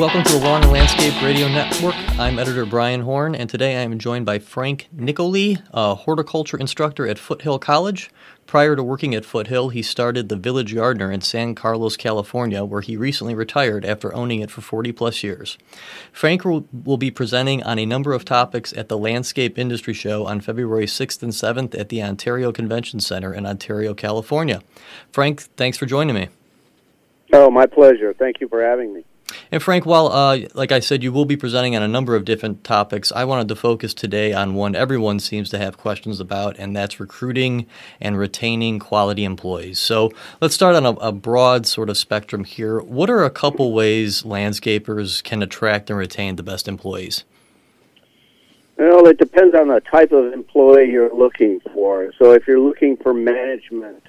Welcome to the Lawn and Landscape Radio Network. I'm editor Brian Horn, and today I'm joined by Frank Niccoli, a horticulture instructor at Foothill College. Prior to working at Foothill, he started the Village Gardener in San Carlos, California, where he recently retired after owning it for 40-plus years. Frank will be presenting on a number of topics at the Landscape Industry Show on February 6th and 7th at the Ontario Convention Center in Ontario, California. Frank, thanks for joining me. Oh, my pleasure. Thank you for having me. And Frank, while, like I said, you will be presenting on a number of different topics, I wanted to focus today on one everyone seems to have questions about, and that's recruiting and retaining quality employees. So let's start on a broad sort of spectrum here. What are a couple ways landscapers can attract and retain the best employees? Well, it depends on the type of employee you're looking for. So if you're looking for management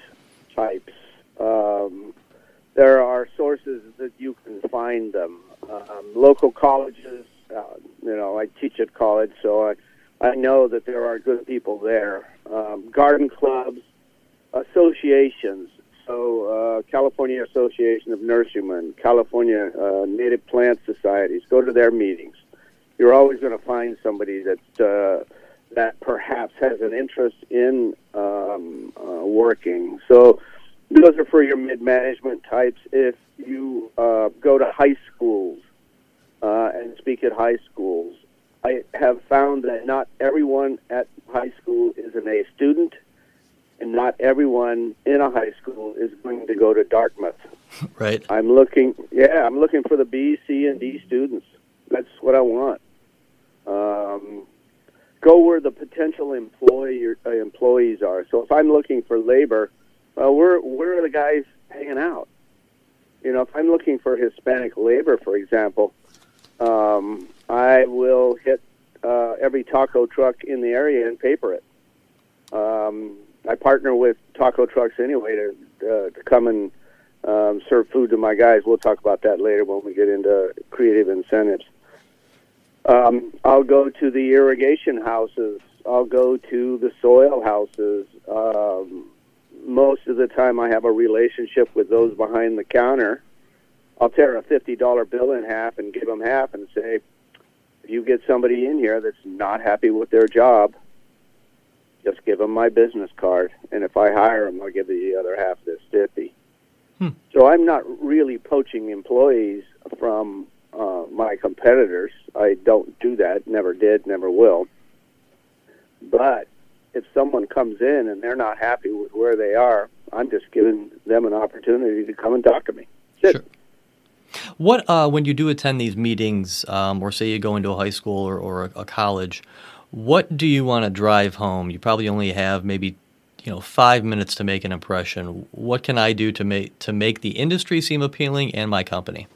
types, there are sources that you can find them. Local colleges, I teach at college, so I know that there are good people there. Garden clubs, associations, so California Association of Nurserymen, California Native Plant Societies, go to their meetings. You're always going to find somebody that perhaps has an interest in working. So those are for your mid-management types. If you go to high schools and speak at high schools, I have found that not everyone at high school is an A student, and not everyone in a high school is going to go to Dartmouth. Right. I'm looking for the B, C, and D students. That's what I want. Go where the potential employees are. So if I'm looking for labor, well, where are the guys hanging out? If I'm looking for Hispanic labor, for example, I will hit every taco truck in the area and paper it. I partner with taco trucks anyway to come and serve food to my guys. We'll talk about that later when we get into creative incentives. I'll go to the irrigation houses. I'll go to the soil houses. Most of the time I have a relationship with those behind the counter. I'll tear a $50 bill in half and give them half and say, if you get somebody in here that's not happy with their job, just give them my business card. And if I hire them, I'll give the other half of this $50. So I'm not really poaching employees from my competitors. I don't do that, never did, never will. But if someone comes in and they're not happy with where they are, I'm just giving them an opportunity to come and talk to me. Sure. What when you do attend these meetings, or say you go into a high school or a college, what do you want to drive home? You probably only have maybe 5 minutes to make an impression. What can I do to make the industry seem appealing and my company?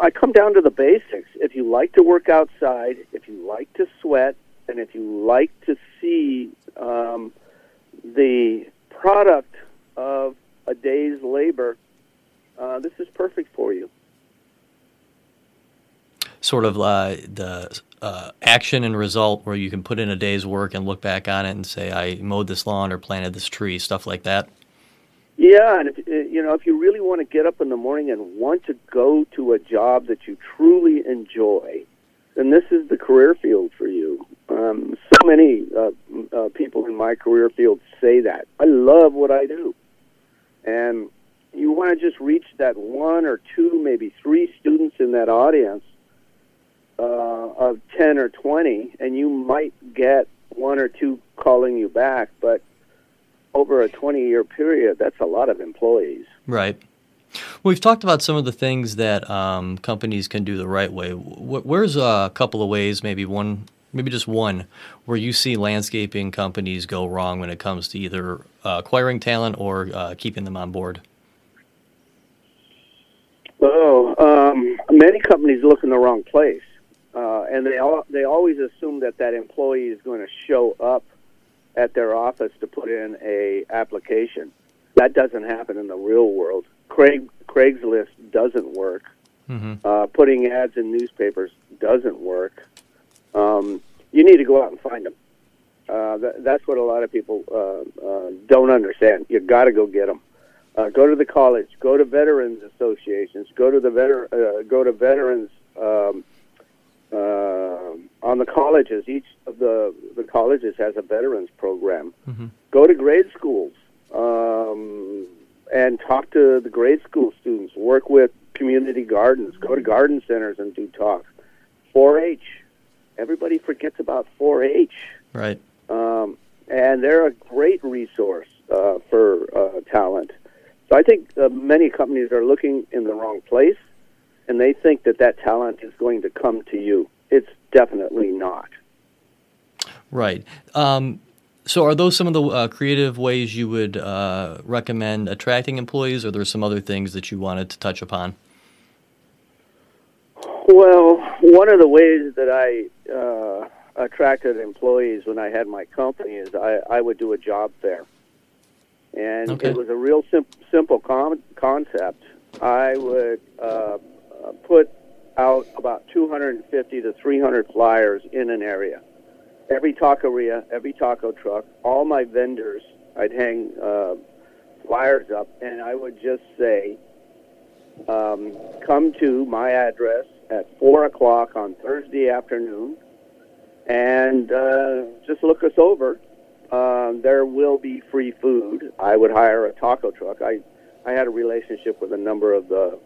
I come down to the basics. If you like to work outside, if you like to sweat, and if you like to see the product of a day's labor, this is perfect for you. Sort of the action and result, where you can put in a day's work and look back on it and say, I mowed this lawn or planted this tree, stuff like that. Yeah, and if you really want to get up in the morning and want to go to a job that you truly enjoy, then this is the career field for you. So many people in my career field say that. I love what I do. And you want to just reach that one or two, maybe three students in that audience of 10 or 20, and you might get one or two calling you back. But over a 20-year period, that's a lot of employees. Right. We've talked about some of the things that companies can do the right way. Where's a couple of ways, maybe just one, where you see landscaping companies go wrong when it comes to either acquiring talent or keeping them on board? Oh, many companies look in the wrong place, and they always assume that employee is going to show up at their office to put in an application. That doesn't happen in the real world. Craigslist doesn't work. Mm-hmm. Putting ads in newspapers doesn't work. You need to go out and find them. That's what a lot of people don't understand. You got to go get them. Go to the college. Go to veterans associations. Go to veterans on the colleges. Each of the colleges has a veterans program. Mm-hmm. Go to grade schools and talk to the grade school students. Work with community gardens. Go to garden centers and do talks. 4-H. Everybody forgets about 4-H. Right. And they're a great resource for talent. So I think many companies are looking in the wrong place, and they think that that talent is going to come to you. It's definitely not. Right. So are those some of the creative ways you would recommend attracting employees, or are there some other things that you wanted to touch upon? Well, one of the ways that I attracted employees when I had my company is I would do a job fair. And It was a real simple concept. I would put out about 250 to 300 flyers in an area. Every taqueria, every taco truck, all my vendors, I'd hang flyers up, and I would just say, come to my address at 4 o'clock on Thursday afternoon and just look us over. There will be free food. I would hire a taco truck. I had a relationship with a number of the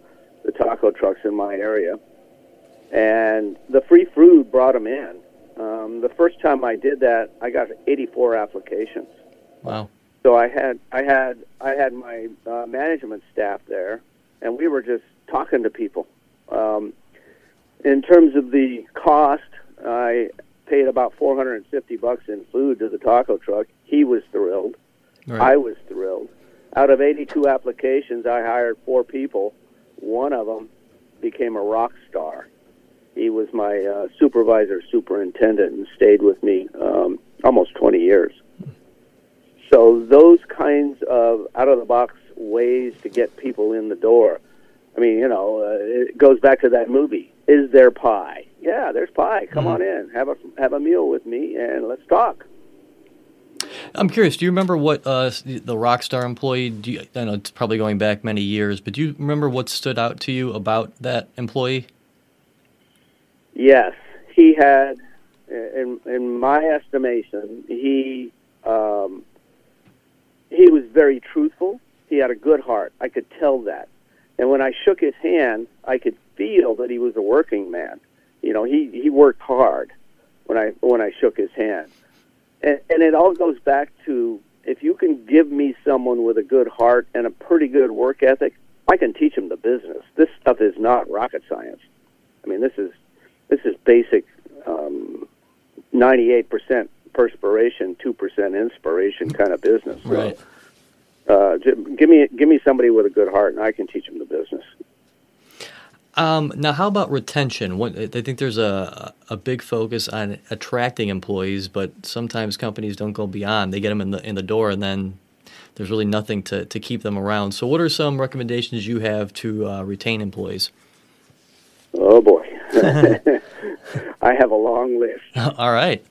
taco trucks in my area. And the free food brought them in. The first time I did that, I got 84 applications. Wow. So I had my management staff there, and we were just talking to people. In terms of the cost, I paid about $450 in food to the taco truck. He was thrilled. Right. I was thrilled. Out of 82 applications, I hired 4 people. One of them became a rock star. He was my superintendent, and stayed with me almost 20 years. So those kinds of out-of-the-box ways to get people in the door. I mean, you know, it goes back to that movie. Is there pie? Yeah, there's pie. Come on in. Have a meal with me, and let's talk. I'm curious. Do you remember what the Rockstar employee? I know it's probably going back many years, but do you remember what stood out to you about that employee? Yes, he had, in my estimation, he was very truthful. He had a good heart. I could tell that. And when I shook his hand, I could feel that he was a working man. You know, he worked hard when I shook his hand. And it all goes back to, if you can give me someone with a good heart and a pretty good work ethic, I can teach him the business. This stuff is not rocket science. I mean, this is basic 98% perspiration, 2% inspiration kind of business. Right. Give me somebody with a good heart, and I can teach them the business. Now, how about retention? I think there's a big focus on attracting employees, but sometimes companies don't go beyond. They get them in the door, and then there's really nothing to keep them around. So what are some recommendations you have to retain employees? Oh, boy. I have a long list. All right.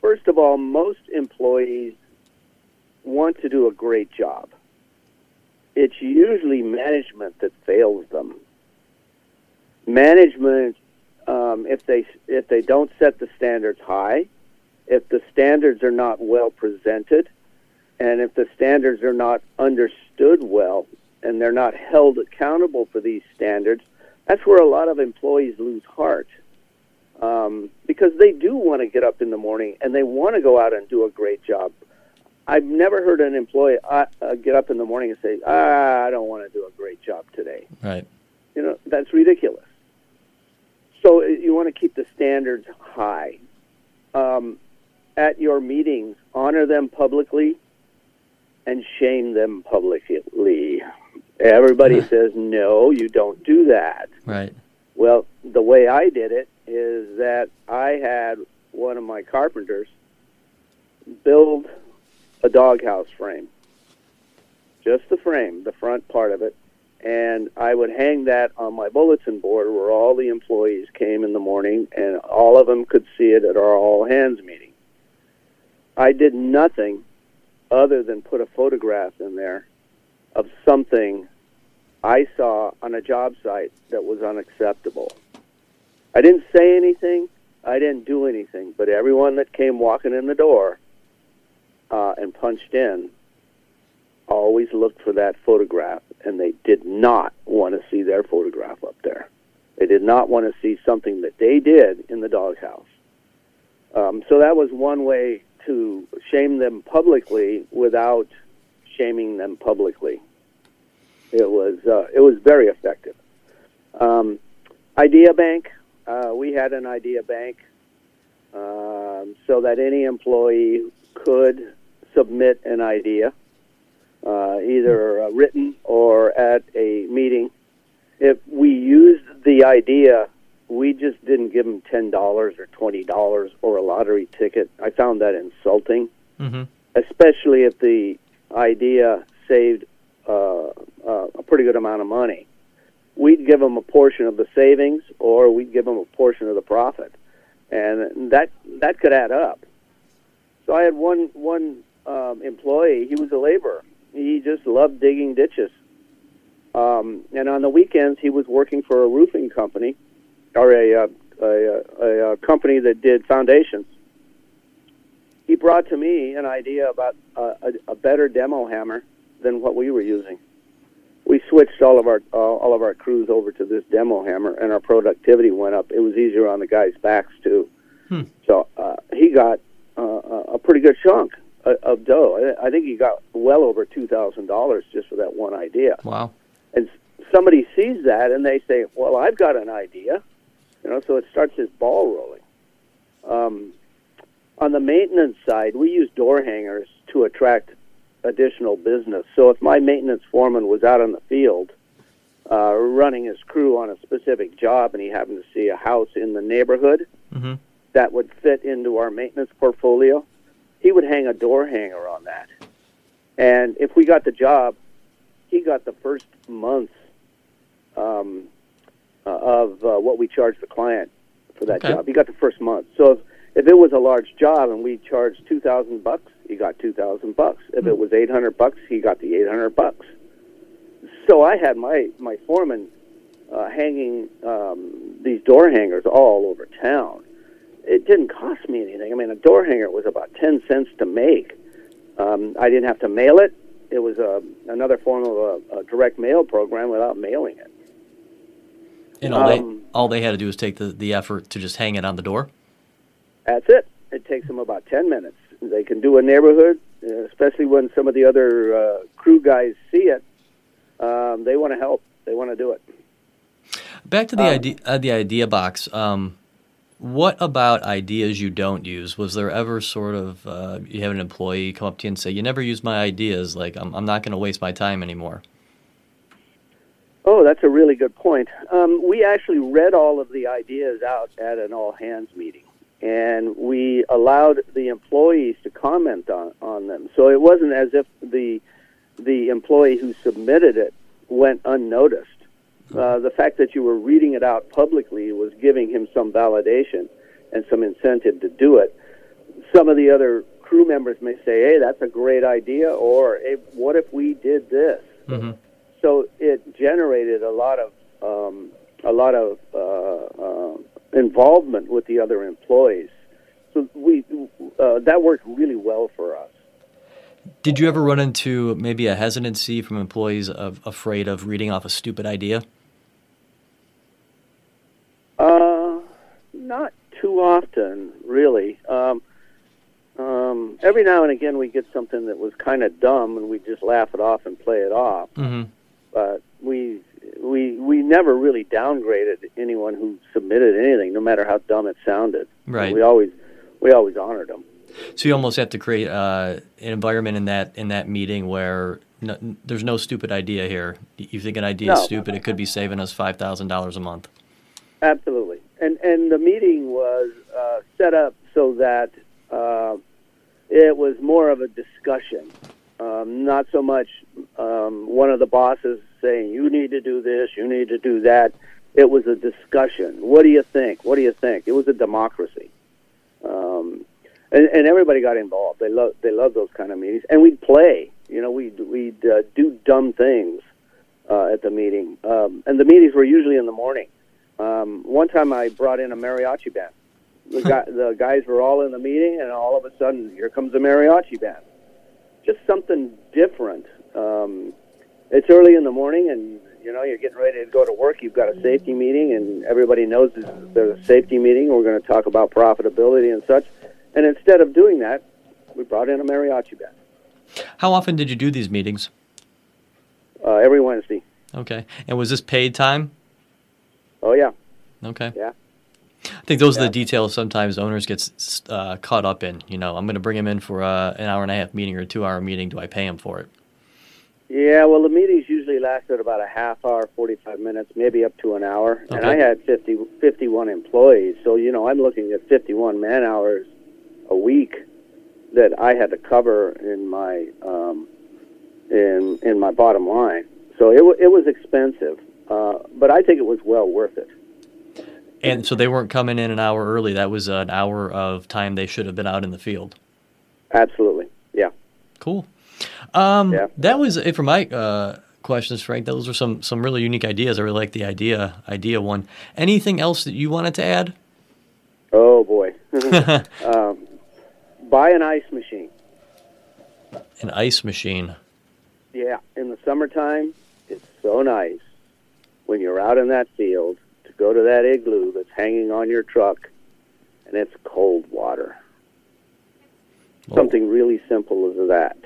First of all, most employees want to do a great job. It's usually management that fails them. Management, if they don't set the standards high, if the standards are not well presented, and if the standards are not understood well, and they're not held accountable for these standards, that's where a lot of employees lose heart. Because they do want to get up in the morning, and they want to go out and do a great job. I've never heard an employee get up in the morning and say, I don't want to do a great job today. Right. You know, that's ridiculous. So you want to keep the standards high. At your meetings, honor them publicly and shame them publicly. Everybody says, no, you don't do that. Right. Well, the way I did it is that I had one of my carpenters build a doghouse frame, just the frame, the front part of it, and I would hang that on my bulletin board where all the employees came in the morning, and all of them could see it at our all-hands meeting. I did nothing other than put a photograph in there of something I saw on a job site that was unacceptable. I didn't say anything. I didn't do anything. But everyone that came walking in the door and punched in always looked for that photograph, and they did not want to see their photograph up there. They did not want to see something that they did in the doghouse. So that was one way to shame them publicly without shaming them publicly. It was very effective. Idea bank. We had an idea bank so that any employee could submit an idea, either written or at a meeting. If we used the idea, we just didn't give them $10 or $20 or a lottery ticket. I found that insulting, especially if the idea saved a pretty good amount of money. We'd give them a portion of the savings, or we'd give them a portion of the profit, and that could add up. So I had one employee. He was a laborer. He just loved digging ditches, and on the weekends he was working for a roofing company, or a company that did foundations. He brought to me an idea about a better demo hammer than what we were using. We switched all of our crews over to this demo hammer, and our productivity went up. It was easier on the guys' backs too. So he got a pretty good chunk of dough. I think he got well over $2,000 just for that one idea. Wow! And somebody sees that and they say, "Well, I've got an idea," you know. So it starts this ball rolling. On the maintenance side, we use door hangers to attract additional business. So if my maintenance foreman was out on the field running his crew on a specific job and he happened to see a house in the neighborhood that would fit into our maintenance portfolio, he would hang a door hanger on that. And if we got the job, he got the first month of what we charged the client for that job. He got the first month. So if it was a large job and we charged $2,000, he got $2,000. If it was $800, he got the $800. So I had my foreman hanging these door hangers all over town. It didn't cost me anything. I mean, a door hanger was about 10 cents to make. I didn't have to mail it. It was another form of a direct mail program without mailing it. And all they had to do was take the effort to just hang it on the door? That's it. It takes them about 10 minutes. They can do a neighborhood, especially when some of the other crew guys see it. They want to help. They want to do it. Back to the idea box. What about ideas you don't use? Was there ever sort of you have an employee come up to you and say, "You never use my ideas. Like I'm not going to waste my time anymore." Oh, that's a really good point. We actually read all of the ideas out at an all-hands meeting. And we allowed the employees to comment on them. So it wasn't as if the employee who submitted it went unnoticed. The fact that you were reading it out publicly was giving him some validation and some incentive to do it. Some of the other crew members may say, "Hey, that's a great idea," or "Hey, what if we did this?" So it generated a lot of involvement with the other employees. So we that worked really well for us. Did you ever run into maybe a hesitancy from employees afraid of reading off a stupid idea? Not too often, really. Every now and again we get something that was kind of dumb and we just laugh it off and play it off. But we never really downgraded anyone who submitted anything, no matter how dumb it sounded. Right. We always honored them. So you almost have to create an environment in that meeting where there's no stupid idea here. You think an idea is stupid, it could be saving us $5,000 a month. Absolutely. And the meeting was set up so that it was more of a discussion. Not so much one of the bosses saying, "You need to do this, you need to do that." It was a discussion. What do you think? What do you think? It was a democracy. And everybody got involved. They love those kind of meetings. And we'd play. You know, we'd do dumb things at the meeting. And the meetings were usually in the morning. One time I brought in a mariachi band. The guys were all in the meeting, and all of a sudden, here comes a mariachi band. Just something different. It's early in the morning, and you know, you're getting ready to go to work. You've got a safety meeting, and everybody knows there's a safety meeting. We're going to talk about profitability and such. And instead of doing that, we brought in a mariachi band. How often did you do these meetings? Every Wednesday. Okay. And was this paid time? Oh, yeah. Okay. Yeah. I think those are the details sometimes owners get caught up in. You know, I'm going to bring him in for an hour-and-a-half meeting or a 2-hour meeting. Do I pay him for it? Yeah, well, the meetings usually lasted about a half hour, 45 minutes, maybe up to an hour. Okay. And I had 51 employees, so, you know, I'm looking at 51 man-hours a week that I had to cover in my in my bottom line. So it was expensive, but I think it was well worth it. And so they weren't coming in an hour early. That was an hour of time they should have been out in the field. Absolutely, yeah. Cool. That was it for my questions, Frank. Those were some really unique ideas. I really like the idea one. Anything else that you wanted to add? Oh, boy. Buy an ice machine. An ice machine. Yeah, in the summertime, it's so nice when you're out in that field to go to that igloo that's hanging on your truck, and it's cold water. Oh. Something really simple as that.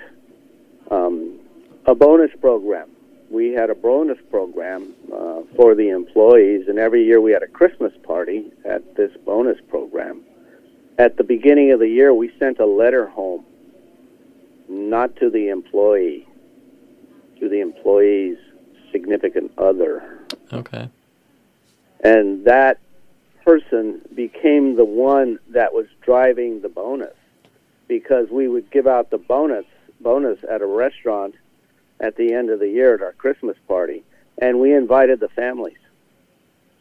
A bonus program. We had a bonus program for the employees, and every year we had a Christmas party at this bonus program. At the beginning of the year, we sent a letter home, not to the employee, to the employee's significant other. Okay. And that person became the one that was driving the bonus, because we would give out the bonus at a restaurant at the end of the year at our Christmas party, and we invited the families.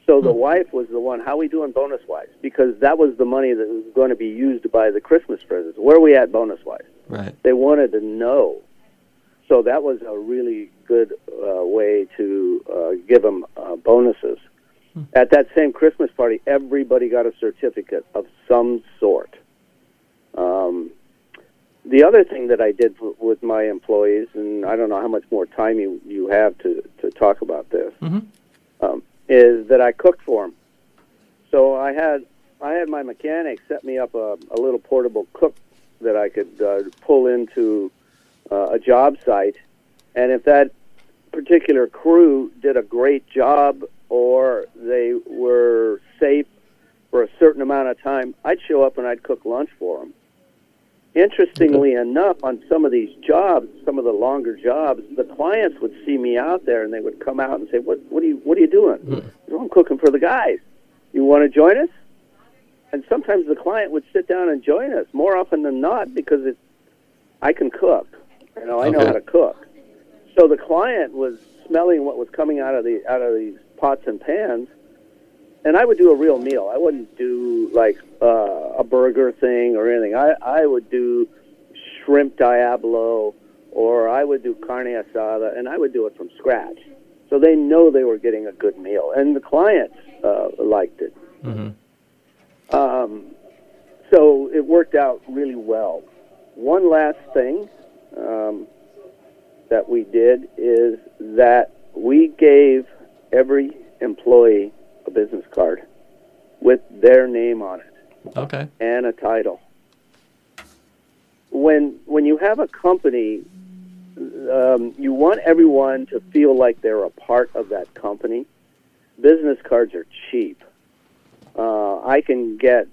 So the wife was the one, how we doing bonus-wise? Because that was the money that was going to be used to buy the Christmas presents. Where are we at bonus-wise? Right. They wanted to know. So that was a really good way to give them bonuses. Hmm. At that same Christmas party, everybody got a certificate of some sort. The other thing that I did with my employees, and I don't know how much more time you have to talk about this, is that I cooked for them. So I had my mechanic set me up a little portable cook that I could pull into a job site, and if that particular crew did a great job or they were safe for a certain amount of time, I'd show up and I'd cook lunch for them. Interestingly enough, on some of these jobs, some of the longer jobs, the clients would see me out there and they would come out and say, "What are you doing?" "Oh, I'm cooking for the guys. You want to join us?" And sometimes the client would sit down and join us. More often than not, because I can cook. You know, I know how to cook. So the client was smelling what was coming out of these pots and pans. And I would do a real meal. I wouldn't do, like, a burger thing or anything. I would do shrimp diablo, or I would do carne asada, and I would do it from scratch. So they know they were getting a good meal. And the clients liked it. Mm-hmm. So it worked out really well. One last thing that we did is that we gave every employee a business card with their name on it, and a title. When you have a company, you want everyone to feel like they're a part of that company. Business cards are cheap. I can get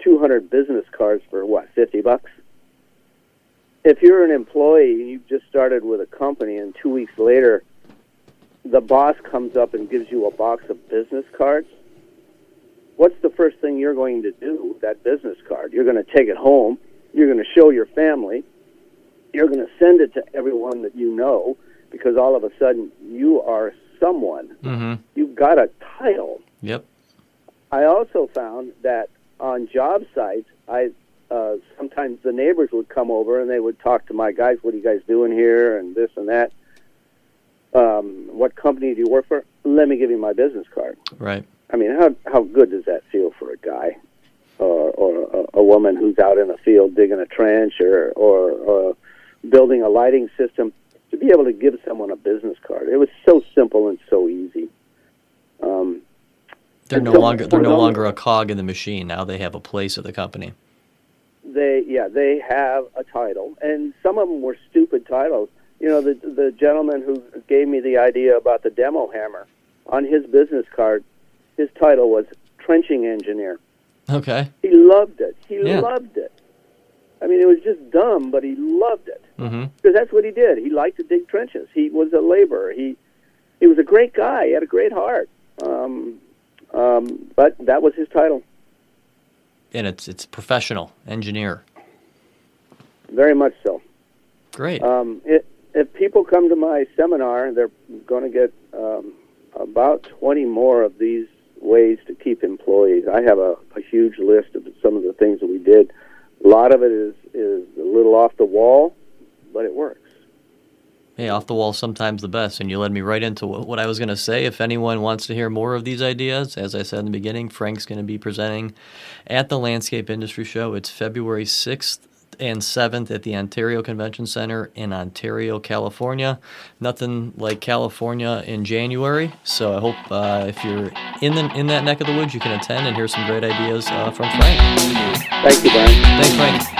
200 business cards for, $50? If you're an employee and you've just started with a company and 2 weeks later the boss comes up and gives you a box of business cards, what's the first thing you're going to do with that business card? You're going to take it home. You're going to show your family. You're going to send it to everyone that you know, because all of a sudden you are someone. Mm-hmm. You've got a title. Yep. I also found that on job sites, I sometimes the neighbors would come over and they would talk to my guys, what are you guys doing here and this and that. What company do you work for? Let me give you my business card. Right. I mean, how good does that feel for a guy or a woman who's out in a field digging a trench or building a lighting system to be able to give someone a business card? It was so simple and so easy. They're no longer a cog in the machine. Now they have a place at the company. They have a title, and some of them were stupid titles. You know, the gentleman who gave me the idea about the demo hammer, on his business card, his title was Trenching Engineer. Okay. He loved it. He loved it. I mean, it was just dumb, but he loved it. Mm-hmm. Because that's what he did. He liked to dig trenches. He was a laborer. He was a great guy. He had a great heart. But that was his title. And it's professional, engineer. Very much so. Great. If people come to my seminar, they're going to get about 20 more of these ways to keep employees. I have a huge list of some of the things that we did. A lot of it is a little off the wall, but it works. Hey, off the wall, sometimes the best, and you led me right into what I was going to say. If anyone wants to hear more of these ideas, as I said in the beginning, Frank's going to be presenting at the Landscape Industry Show. It's February 6th. And 7th at the Ontario Convention Center in Ontario, California. Nothing like California in January, so I hope if you're in that neck of the woods, you can attend and hear some great ideas from Frank. Thank you, Brian. Thanks, Frank.